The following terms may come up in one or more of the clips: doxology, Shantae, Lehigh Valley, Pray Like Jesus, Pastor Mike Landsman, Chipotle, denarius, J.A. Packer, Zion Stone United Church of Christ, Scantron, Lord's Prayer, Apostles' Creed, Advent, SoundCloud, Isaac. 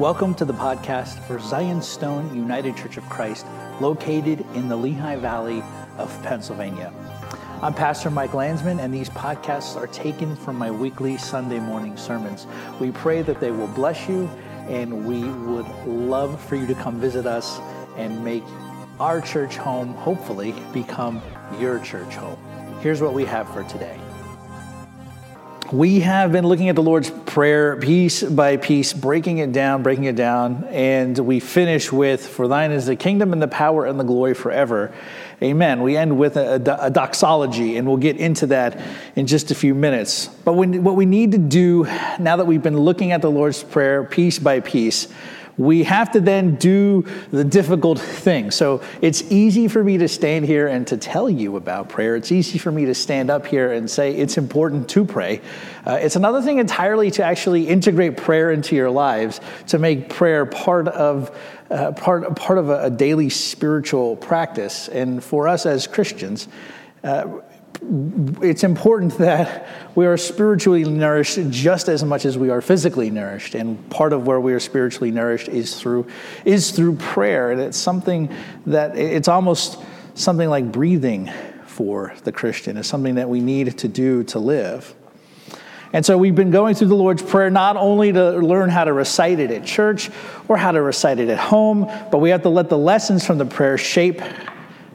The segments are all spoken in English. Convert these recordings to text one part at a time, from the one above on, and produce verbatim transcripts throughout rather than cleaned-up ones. Welcome to the podcast for Zion Stone United Church of Christ, located in the Lehigh Valley of Pennsylvania. I'm Pastor Mike Landsman, and these podcasts are taken from my weekly Sunday morning sermons. We pray that they will bless you, and we would love for you to come visit us and make our church home, hopefully, become your church home. Here's what we have for today. We have been looking at the Lord's Prayer piece by piece, breaking it down, breaking it down, and we finish with, "For thine is the kingdom and the power and the glory forever. Amen." We end with a, a doxology, and we'll get into that in just a few minutes. But when, what we need to do, now that we've been looking at the Lord's Prayer piece by piece, we have to then do the difficult thing. So it's easy for me to stand here and to tell you about prayer. It's easy for me to stand up here and say it's important to pray. Uh, it's another thing entirely to actually integrate prayer into your lives, to make prayer part of uh, part part of a, a daily spiritual practice. And for us as Christians, uh, it's important that we are spiritually nourished just as much as we are physically nourished. And part of where we are spiritually nourished is through is through prayer. And it's something that it's almost something like breathing for the Christian. It's something that we need to do to live. And so we've been going through the Lord's Prayer not only to learn how to recite it at church or how to recite it at home, but we have to let the lessons from the prayer shape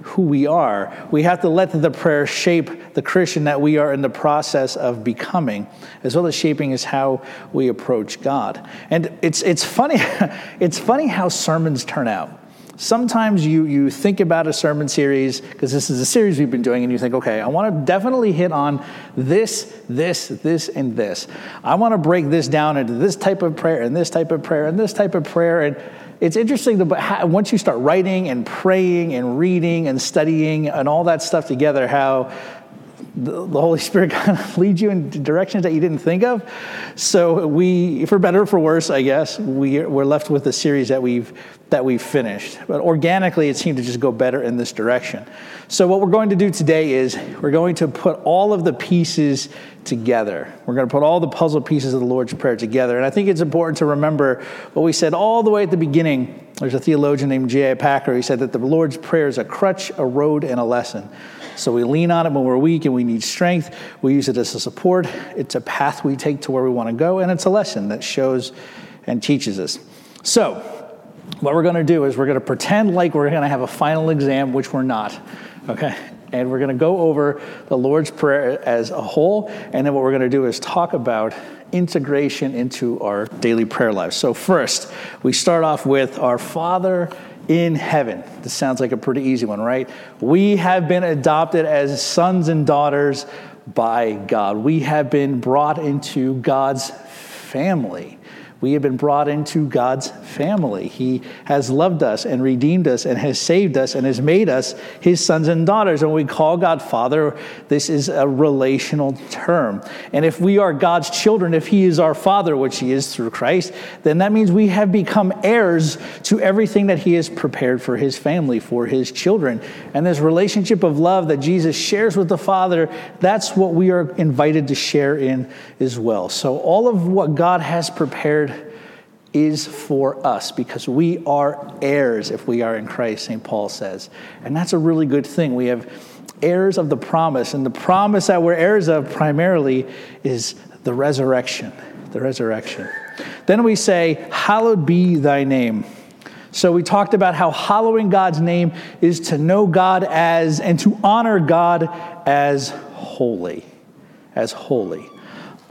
who we are. We have to let the prayer shape the Christian that we are in the process of becoming, as well as shaping is how we approach God. And it's it's funny, it's funny how sermons turn out. Sometimes you you think about a sermon series, because this is a series we've been doing, and you think, okay, I want to definitely hit on this, this, this, and this. I want to break this down into this type of prayer, and this type of prayer, and this type of prayer, and it's interesting that once you start writing and praying and reading and studying and all that stuff together, how the Holy Spirit kind of leads you in directions that you didn't think of. So we, for better or for worse, I guess, we, we're left with a series that we've that we've finished. But organically, it seemed to just go better in this direction. So what we're going to do today is we're going to put all of the pieces together. We're going to put all the puzzle pieces of the Lord's Prayer together. And I think it's important to remember what we said all the way at the beginning. There's a theologian named J A Packer. He said that the Lord's Prayer is a crutch, a road, and a lesson. So we lean on it when we're weak and we need strength. We use it as a support. It's a path we take to where we want to go. And it's a lesson that shows and teaches us. So what we're going to do is we're going to pretend like we're going to have a final exam, which we're not. Okay. And we're going to go over the Lord's Prayer as a whole. And then what we're going to do is talk about integration into our daily prayer lives. So first, we start off with our Father in heaven. This sounds like a pretty easy one, right? We have been adopted as sons and daughters by God. We have been brought into God's family. We have been brought into God's family. He has loved us and redeemed us and has saved us and has made us his sons and daughters. And when we call God Father, this is a relational term. And if we are God's children, if he is our Father, which he is through Christ, then that means we have become heirs to everything that he has prepared for his family, for his children. And this relationship of love that Jesus shares with the Father, that's what we are invited to share in as well. So all of what God has prepared is for us because we are heirs if we are in Christ, Saint Paul says. And that's a really good thing. We have heirs of the promise, and the promise that we're heirs of primarily is the resurrection, the resurrection. Then we say, "Hallowed be thy name." So we talked about how hallowing God's name is to know God as and to honor God as holy, as holy.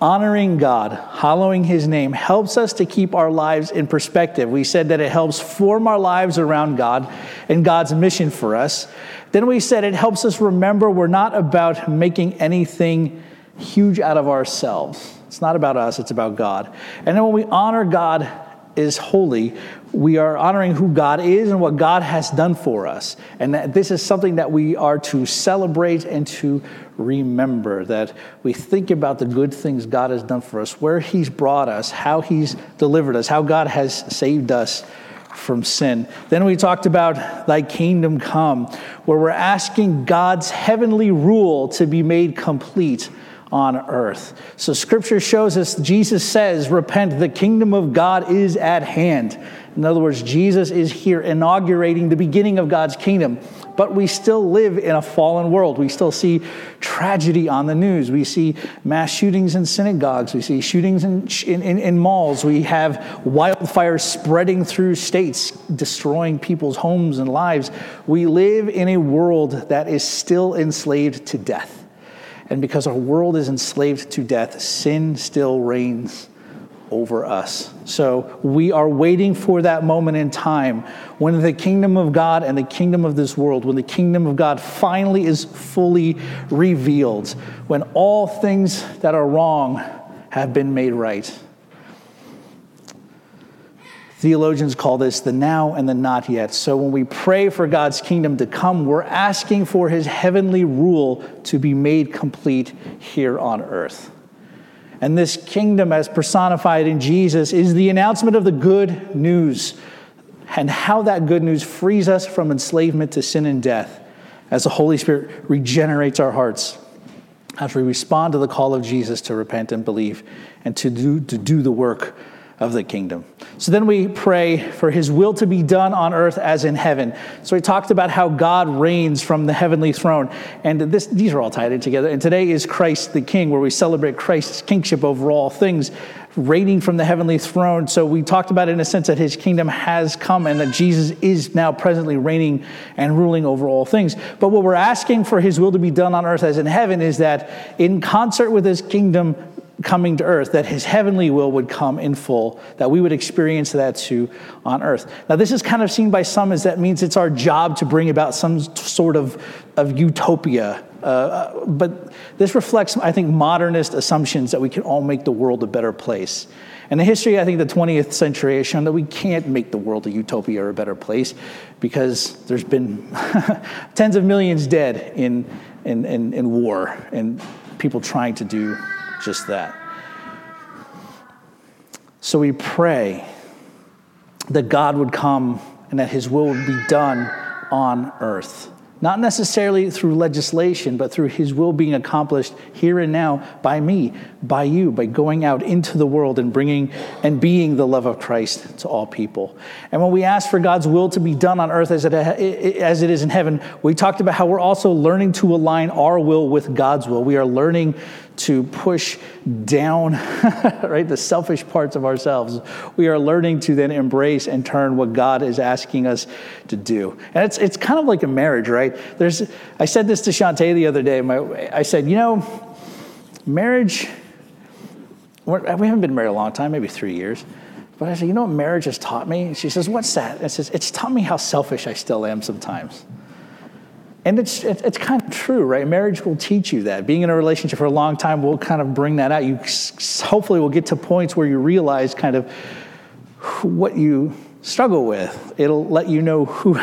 Honoring God, hallowing his name, helps us to keep our lives in perspective. We said that it helps form our lives around God and God's mission for us. Then we said it helps us remember we're not about making anything huge out of ourselves. It's not about us, it's about God. And then when we honor God as holy, we are honoring who God is and what God has done for us. And that this is something that we are to celebrate and to remember, that we think about the good things God has done for us, where he's brought us, how he's delivered us, how God has saved us from sin. Then we talked about thy kingdom come, where we're asking God's heavenly rule to be made complete on earth. So Scripture shows us, Jesus says, repent, the kingdom of God is at hand. In other words, Jesus is here inaugurating the beginning of God's kingdom. But we still live in a fallen world. We still see tragedy on the news. We see mass shootings in synagogues. We see shootings in, in, in malls. We have wildfires spreading through states, destroying people's homes and lives. We live in a world that is still enslaved to death. And because our world is enslaved to death, sin still reigns over us. So we are waiting for that moment in time when the kingdom of God and the kingdom of this world, when the kingdom of God finally is fully revealed, when all things that are wrong have been made right. Theologians call this the now and the not yet. So when we pray for God's kingdom to come, we're asking for his heavenly rule to be made complete here on earth. And this kingdom, as personified in Jesus, is the announcement of the good news and how that good news frees us from enslavement to sin and death as the Holy Spirit regenerates our hearts as we respond to the call of Jesus to repent and believe and to do, to do the work of the kingdom. So then we pray for his will to be done on earth as in heaven. So we talked about how God reigns from the heavenly throne. And this, these are all tied in together. And today is Christ the King, where we celebrate Christ's kingship over all things, reigning from the heavenly throne. So we talked about, in a sense, that his kingdom has come and that Jesus is now presently reigning and ruling over all things. But what we're asking for his will to be done on earth as in heaven is that in concert with his kingdom coming to earth, that his heavenly will would come in full, that we would experience that too on earth. Now, this is kind of seen by some as that means it's our job to bring about some sort of, of utopia. Uh, but this reflects, I think, modernist assumptions that we can all make the world a better place. And the history, I think, the twentieth century has shown that we can't make the world a utopia or a better place because there's been tens of millions dead in, in, in, in war and people trying to do just that. So we pray that God would come and that his will would be done on earth. Not necessarily through legislation, but through his will being accomplished here and now by me, by you, by going out into the world and bringing and being the love of Christ to all people. And when we ask for God's will to be done on earth as it, as it is in heaven, we talked about how we're also learning to align our will with God's will. We are learning to push down right, the selfish parts of ourselves. We are learning to then embrace and turn what God is asking us to do. And it's it's kind of like a marriage, right? There's I said this to Shantae the other day. My, I said, you know, marriage, we're, we haven't been married a long time, maybe three years. But I said, you know what marriage has taught me? And she says, what's that? I says, it's taught me how selfish I still am sometimes. And it's it's kind of true, right? Marriage will teach you that. Being in a relationship for a long time will kind of bring that out. You hopefully will get to points where you realize kind of what you struggle with. It'll let you know who,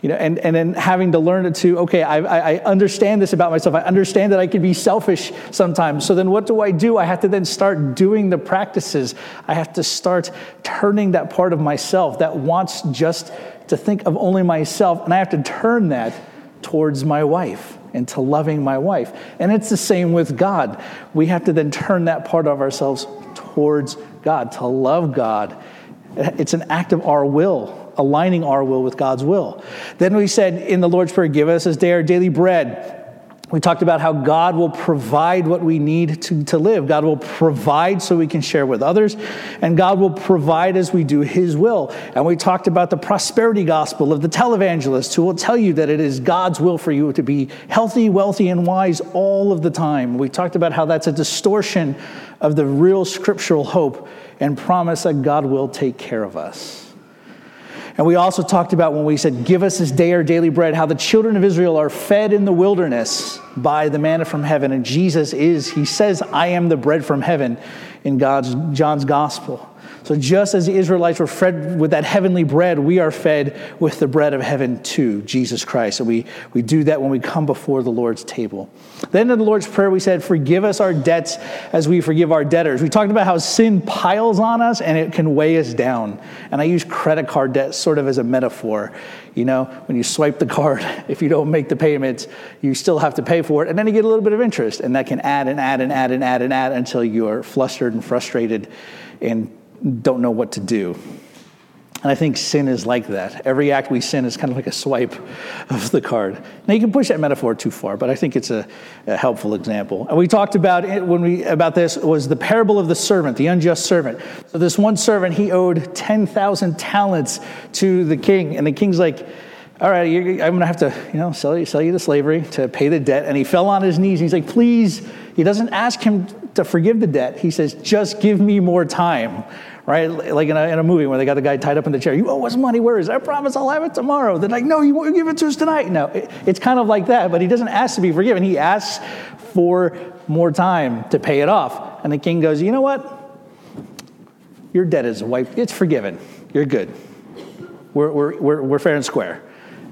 you know, and, and then having to learn it to, okay, I, I understand this about myself. I understand that I can be selfish sometimes. So then what do I do? I have to then start doing the practices. I have to start turning that part of myself that wants just to think of only myself. And I have to turn that towards my wife and to loving my wife. And it's the same with God. We have to then turn that part of ourselves towards God, to love God. It's an act of our will, aligning our will with God's will. Then we said in the Lord's Prayer, give us this day our daily bread. We talked about how God will provide what we need to, to live. God will provide so we can share with others, and God will provide as we do his will. And we talked about the prosperity gospel of the televangelist, who will tell you that it is God's will for you to be healthy, wealthy, and wise all of the time. We talked about how that's a distortion of the real scriptural hope and promise that God will take care of us. And we also talked about when we said, give us this day our daily bread, how the children of Israel are fed in the wilderness by the manna from heaven. And Jesus is, he says, I am the bread from heaven in God's John's gospel. So just as the Israelites were fed with that heavenly bread, we are fed with the bread of heaven too, Jesus Christ. And we, we do that when we come before the Lord's table. Then in the Lord's Prayer, we said, forgive us our debts as we forgive our debtors. We talked about how sin piles on us and it can weigh us down. And I use credit card debt sort of as a metaphor. You know, when you swipe the card, if you don't make the payments, you still have to pay for it. And then you get a little bit of interest. And that can add and add and add and add and add until you are flustered and frustrated and don't know what to do. And I think sin is like that. Every act we sin is kind of like a swipe of the card. Now, you can push that metaphor too far, but I think it's a, a helpful example. And we talked about it when we about this was the parable of the servant, the unjust servant. So this one servant, he owed ten thousand talents to the king. And the king's like, all right, you're, I'm going to have to, you know, sell you, sell you to slavery to pay the debt. And he fell on his knees. And he's like, please. He doesn't ask him to forgive the debt. He says, just give me more time, right? Like in a, in a movie where they got the guy tied up in the chair. You owe us money. Where is it? I promise I'll have it tomorrow. They're like, no, you won't give it to us tonight. No, it, it's kind of like that. But he doesn't ask to be forgiven. He asks for more time to pay it off. And the king goes, you know what? Your debt is wiped. It's forgiven. You're good. We're, we're, we're, we're fair and square.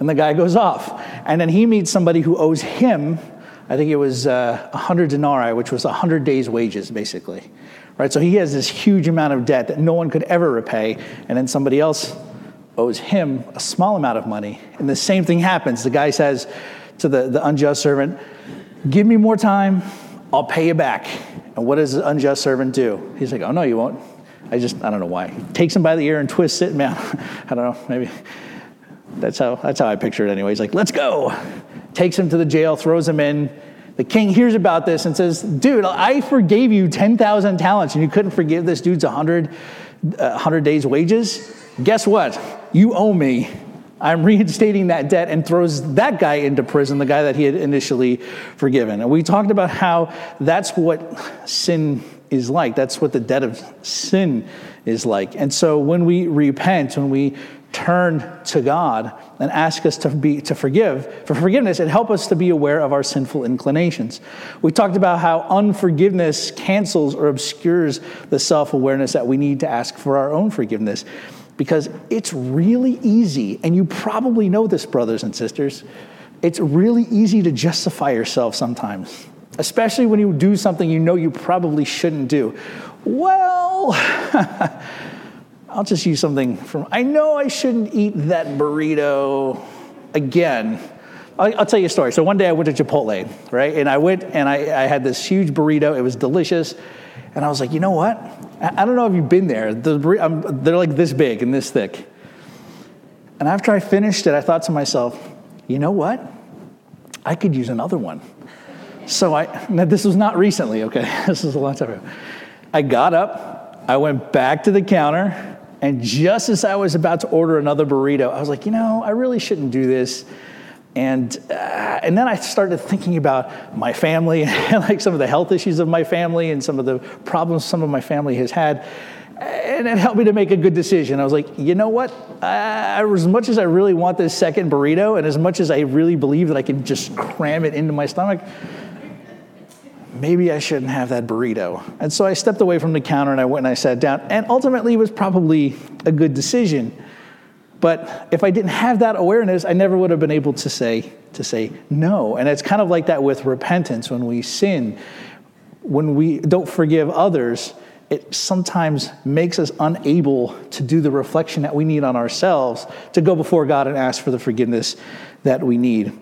And the guy goes off. And then he meets somebody who owes him, I think it was uh, one hundred denarii, which was one hundred days' wages, basically. Right? So he has this huge amount of debt that no one could ever repay. And then somebody else owes him a small amount of money. And the same thing happens. The guy says to the, the unjust servant, give me more time, I'll pay you back. And what does the unjust servant do? He's like, oh, no, you won't. I just, I don't know why. He takes him by the ear and twists it. Man, I don't know, maybe... That's how that's how I picture it anyway. He's like, let's go. Takes him to the jail, throws him in. The king hears about this and says, dude, I forgave you ten thousand talents, and you couldn't forgive this dude's one hundred, uh, one hundred days' wages? Guess what? You owe me. I'm reinstating that debt, and throws that guy into prison, the guy that he had initially forgiven. And we talked about how that's what sin is like. That's what the debt of sin is like. And so when we repent, when we turn to God and ask us to be to forgive for forgiveness, and help us to be aware of our sinful inclinations. We talked about how unforgiveness cancels or obscures the self-awareness that we need to ask for our own forgiveness, because it's really easy, and you probably know this, brothers and sisters, it's really easy to justify yourself sometimes, especially when you do something you know you probably shouldn't do. Well... I'll just use something from, I know I shouldn't eat that burrito again. I'll, I'll tell you a story. So one day I went to Chipotle, right? And I went and I, I had this huge burrito. It was delicious. And I was like, you know what? I, I don't know if you've been there. The burrito, I'm, they're like this big and this thick. And after I finished it, I thought to myself, you know what? I could use another one. So I, now this was not recently, okay? This was a long time ago. I got up, I went back to the counter, and just as I was about to order another burrito, I was like, you know, I really shouldn't do this. And uh, and then I started thinking about my family and like some of the health issues of my family and some of the problems some of my family has had. And it helped me to make a good decision. I was like, you know what? I, as much as I really want this second burrito, and as much as I really believe that I can just cram it into my stomach, maybe I shouldn't have that burrito. And so I stepped away from the counter and I went and I sat down. And ultimately, it was probably a good decision. But if I didn't have that awareness, I never would have been able to say to say no. And it's kind of like that with repentance. When we sin, when we don't forgive others, it sometimes makes us unable to do the reflection that we need on ourselves to go before God and ask for the forgiveness that we need.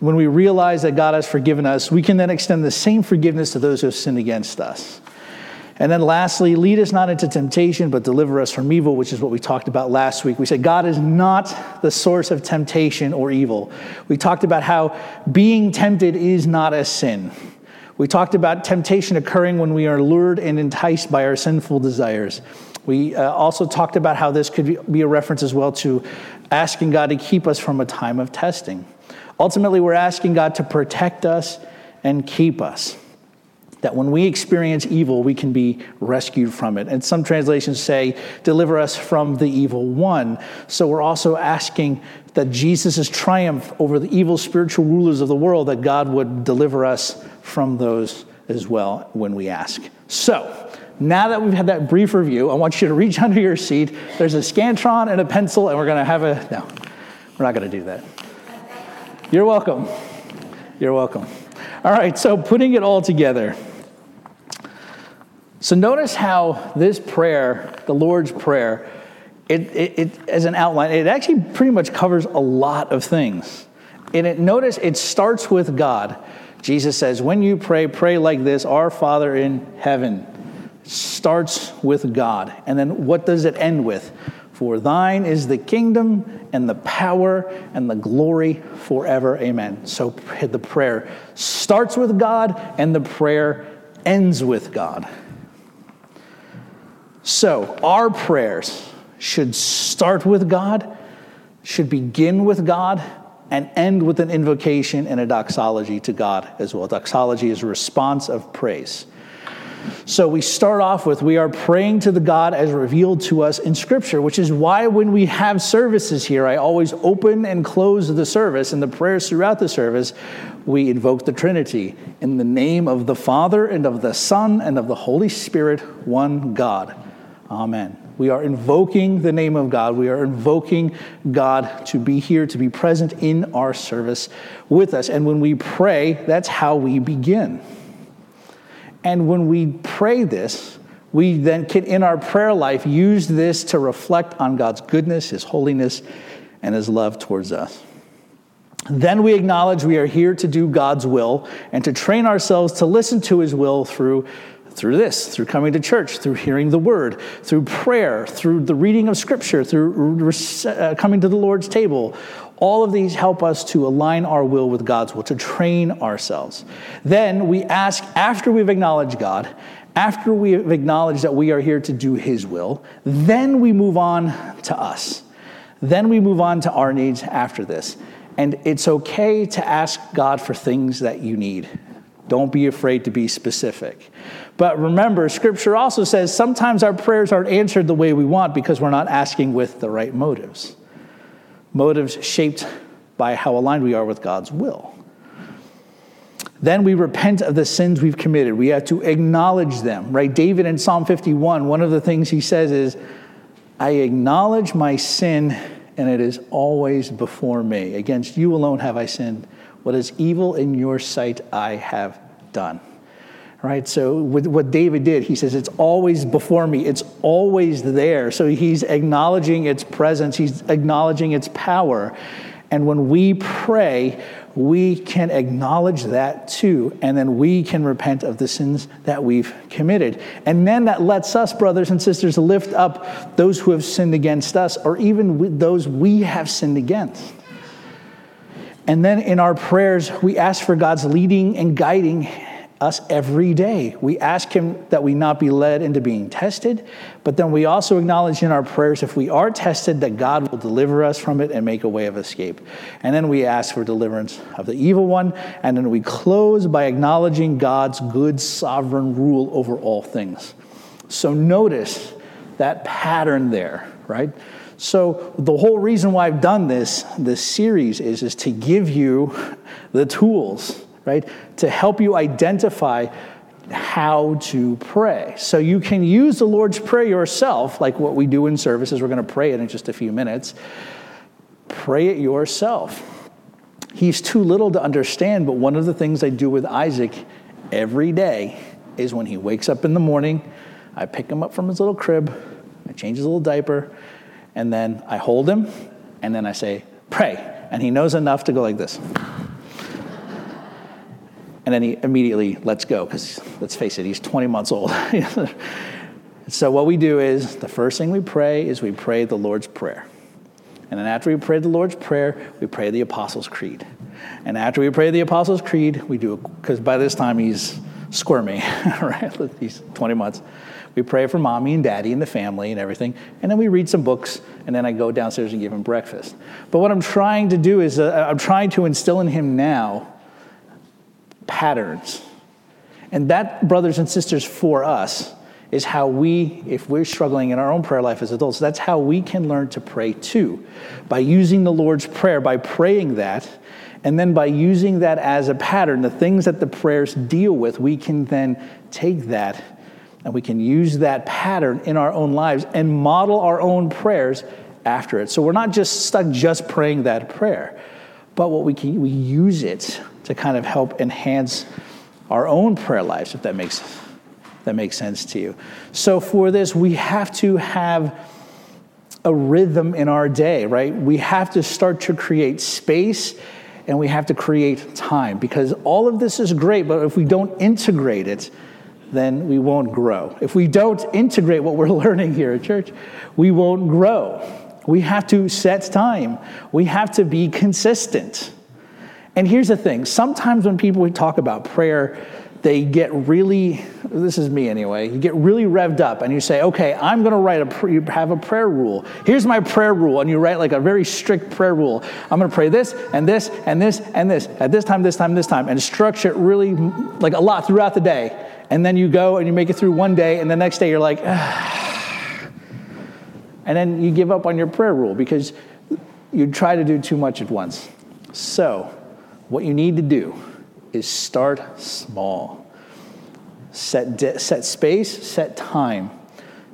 When we realize that God has forgiven us, we can then extend the same forgiveness to those who have sinned against us. And then lastly, lead us not into temptation, but deliver us from evil, which is what we talked about last week. We said God is not the source of temptation or evil. We talked about how being tempted is not a sin. We talked about temptation occurring when we are lured and enticed by our sinful desires. We uh, also talked about how this could be a reference as well to asking God to keep us from a time of testing. Ultimately, we're asking God to protect us and keep us, that when we experience evil, we can be rescued from it. And some translations say, deliver us from the evil one. So we're also asking that Jesus' triumph over the evil spiritual rulers of the world, that God would deliver us from those as well when we ask. So Now that we've had that brief review, I want you to reach under your seat. There's a Scantron and a pencil, and we're going to have a... No, we're not going to do that. You're welcome. You're welcome. All right, so putting it all together. So notice how this prayer, the Lord's Prayer, it, it, it as an outline, it actually pretty much covers a lot of things. And it, notice it starts with God. Jesus says, when you pray, pray like this, our Father in heaven. Starts with God. And then what does it end with? For thine is the kingdom and the power and the glory forever. Amen. So the prayer starts with God and the prayer ends with God. So our prayers should start with God, should begin with God, and end with an invocation and a doxology to God as well. Doxology is a response of praise. So we start off with, we are praying to the God as revealed to us in Scripture, which is why when we have services here, I always open and close the service and the prayers throughout the service. We invoke the Trinity in the name of the Father and of the Son and of the Holy Spirit, one God. Amen. We are invoking the name of God. We are invoking God to be here, to be present in our service with us. And when we pray, that's how we begin. And when we pray this, we then can, in our prayer life, use this to reflect on God's goodness, His holiness, and His love towards us. Then we acknowledge we are here to do God's will and to train ourselves to listen to His will through through this, through coming to church, through hearing the word, through prayer, through the reading of Scripture, through uh, coming to the Lord's table. All of these help us to align our will with God's will, to train ourselves. Then we ask, after we've acknowledged God, after we've acknowledged that we are here to do His will, then we move on to us. Then we move on to our needs after this. And it's okay to ask God for things that you need. Don't be afraid to be specific. But remember, Scripture also says sometimes our prayers aren't answered the way we want because we're not asking with the right motives. Motives shaped by how aligned we are with God's will. Then we repent of the sins we've committed. We have to acknowledge them, right? David in Psalm fifty-one, one of the things he says is, I acknowledge my sin, and it is always before me. Against you alone have I sinned. What is evil in your sight I have done. Right, so with what David did, he says, it's always before me. It's always there. So he's acknowledging its presence. He's acknowledging its power. And when we pray, we can acknowledge that too. And then we can repent of the sins that we've committed. And then that lets us, brothers and sisters, lift up those who have sinned against us or even those we have sinned against. And then in our prayers, we ask for God's leading and guiding us every day. We ask Him that we not be led into being tested, but then we also acknowledge in our prayers if we are tested that God will deliver us from it and make a way of escape. And then we ask for deliverance of the evil one, and then we close by acknowledging God's good sovereign rule over all things. So notice that pattern there, right? So the whole reason why I've done this, this series, is, is to give you the tools, right, to help you identify how to pray. So you can use the Lord's Prayer yourself, like what we do in services. We're going to pray it in just a few minutes. Pray it yourself. He's too little to understand, but one of the things I do with Isaac every day is when he wakes up in the morning, I pick him up from his little crib, I change his little diaper, and then I hold him, and then I say, pray. And he knows enough to go like this. And then he immediately lets go because, let's face it, he's twenty months old. So what we do is the first thing we pray is we pray the Lord's Prayer. And then after we pray the Lord's Prayer, we pray the Apostles' Creed. And after we pray the Apostles' Creed, we do, because by this time he's squirming, right? He's twenty months. We pray for mommy and daddy and the family and everything. And then we read some books, and then I go downstairs and give him breakfast. But what I'm trying to do is uh, I'm trying to instill in him now patterns. And that, brothers and sisters, for us, is how we, if we're struggling in our own prayer life as adults, that's how we can learn to pray too, by using the Lord's Prayer, by praying that, and then by using that as a pattern, the things that the prayers deal with, we can then take that And we can use that pattern in our own lives and model our own prayers after it. So we're not just stuck just praying that prayer, but what we can we use it to kind of help enhance our own prayer lives, if that makes if that makes sense to you. So for this, we have to have a rhythm in our day, right? We have to start to create space, and we have to create time, because all of this is great, but if we don't integrate it, then we won't grow. If we don't integrate what we're learning here at church, we won't grow. We have to set time. We have to be consistent. And here's the thing. Sometimes when people talk about prayer, they get really, this is me anyway, you get really revved up and you say, okay, I'm going to write a, you have a prayer rule. Here's my prayer rule. And you write like a very strict prayer rule. I'm going to pray this and this and this and this at this time, this time, this time, and structure it really like a lot throughout the day. And then you go and you make it through one day, and the next day you're like, ah. And then you give up on your prayer rule because you try to do too much at once. So what you need to do is start small. Set de- set space, set time.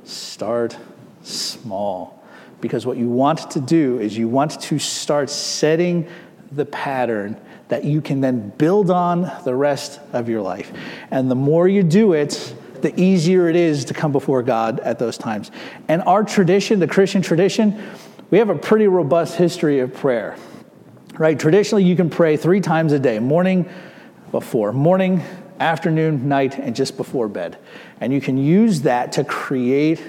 Start small. Because what you want to do is you want to start setting the pattern that you can then build on the rest of your life. And the more you do it, the easier it is to come before God at those times. And our tradition, the Christian tradition, we have a pretty robust history of prayer, right? Traditionally, you can pray three times a day, morning before, morning, afternoon, night, and just before bed. And you can use that to create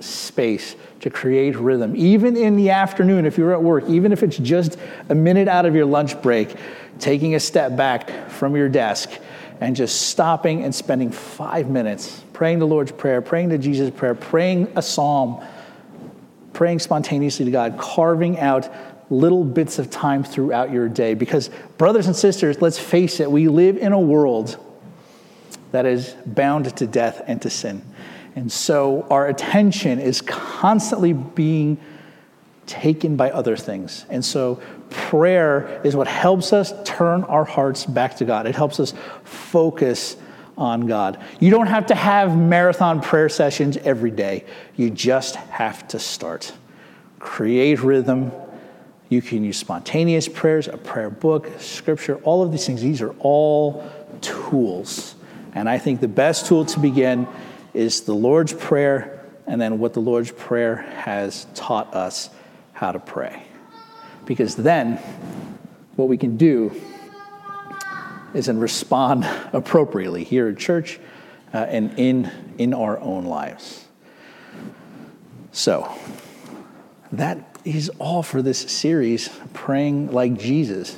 space, to create rhythm. Even in the afternoon, if you're at work, even if it's just a minute out of your lunch break, taking a step back from your desk and just stopping and spending five minutes praying the Lord's Prayer, praying the Jesus Prayer, praying a psalm, praying spontaneously to God, carving out little bits of time throughout your day. Because brothers and sisters, let's face it, we live in a world that is bound to death and to sin. And so our attention is constantly being taken by other things. And so prayer is what helps us turn our hearts back to God. It helps us focus on God. You don't have to have marathon prayer sessions every day. You just have to start. Create rhythm. You can use spontaneous prayers, a prayer book, scripture, all of these things. These are all tools. And I think the best tool to begin is the Lord's Prayer, and then what the Lord's Prayer has taught us how to pray. Because then what we can do is then respond appropriately here at church uh, and in, in our own lives. So that is all for this series, Praying Like Jesus.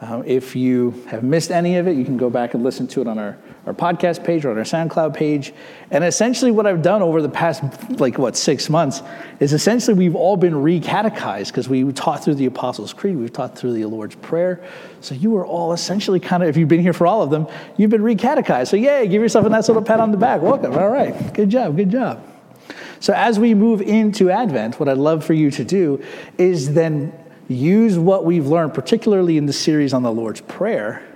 Um, if you have missed any of it, you can go back and listen to it on our, our podcast page or on our SoundCloud page. And essentially what I've done over the past, like, what, six months is essentially we've all been re-catechized, because we taught through the Apostles' Creed. We've taught through the Lord's Prayer. So you are all essentially kind of, if you've been here for all of them, you've been re-catechized. So yay, give yourself a nice little pat on the back. Welcome. All right. Good job. Good job. So as we move into Advent, what I'd love for you to do is then use what we've learned, particularly in the series on the Lord's Prayer,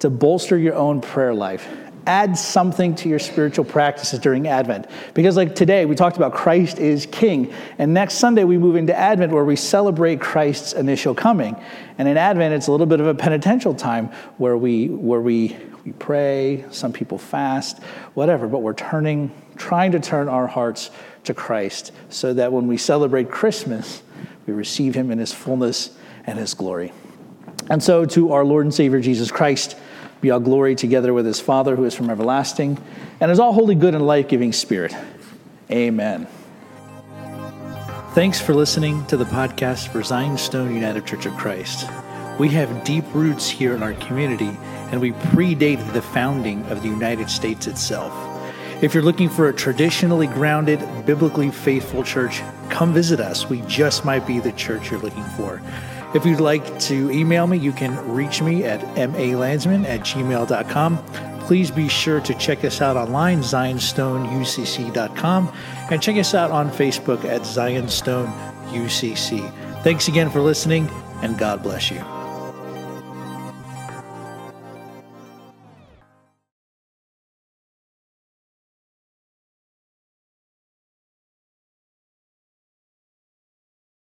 to bolster your own prayer life. Add something to your spiritual practices during Advent. Because like today, we talked about Christ is King. And next Sunday, we move into Advent, where we celebrate Christ's initial coming. And in Advent, it's a little bit of a penitential time where we where we, we pray, some people fast, whatever. But we're turning, trying to turn our hearts to Christ so that when we celebrate Christmas, we receive him in his fullness and his glory. And so to our Lord and Savior Jesus Christ be all glory, together with his Father, who is from everlasting, and his all holy, good, and life-giving Spirit. Amen. Thanks for listening to the podcast for Zion Stone United Church of Christ. We have deep roots here in our community, and we predated the founding of the United States itself. If you're looking for a traditionally grounded, biblically faithful church, come visit us. We just might be the church you're looking for. If you'd like to email me, you can reach me at m a landsman at gmail dot com. Please be sure to check us out online, zion stone u c c dot com, and check us out on Facebook at Zion Stone U C C. Thanks again for listening, and God bless you.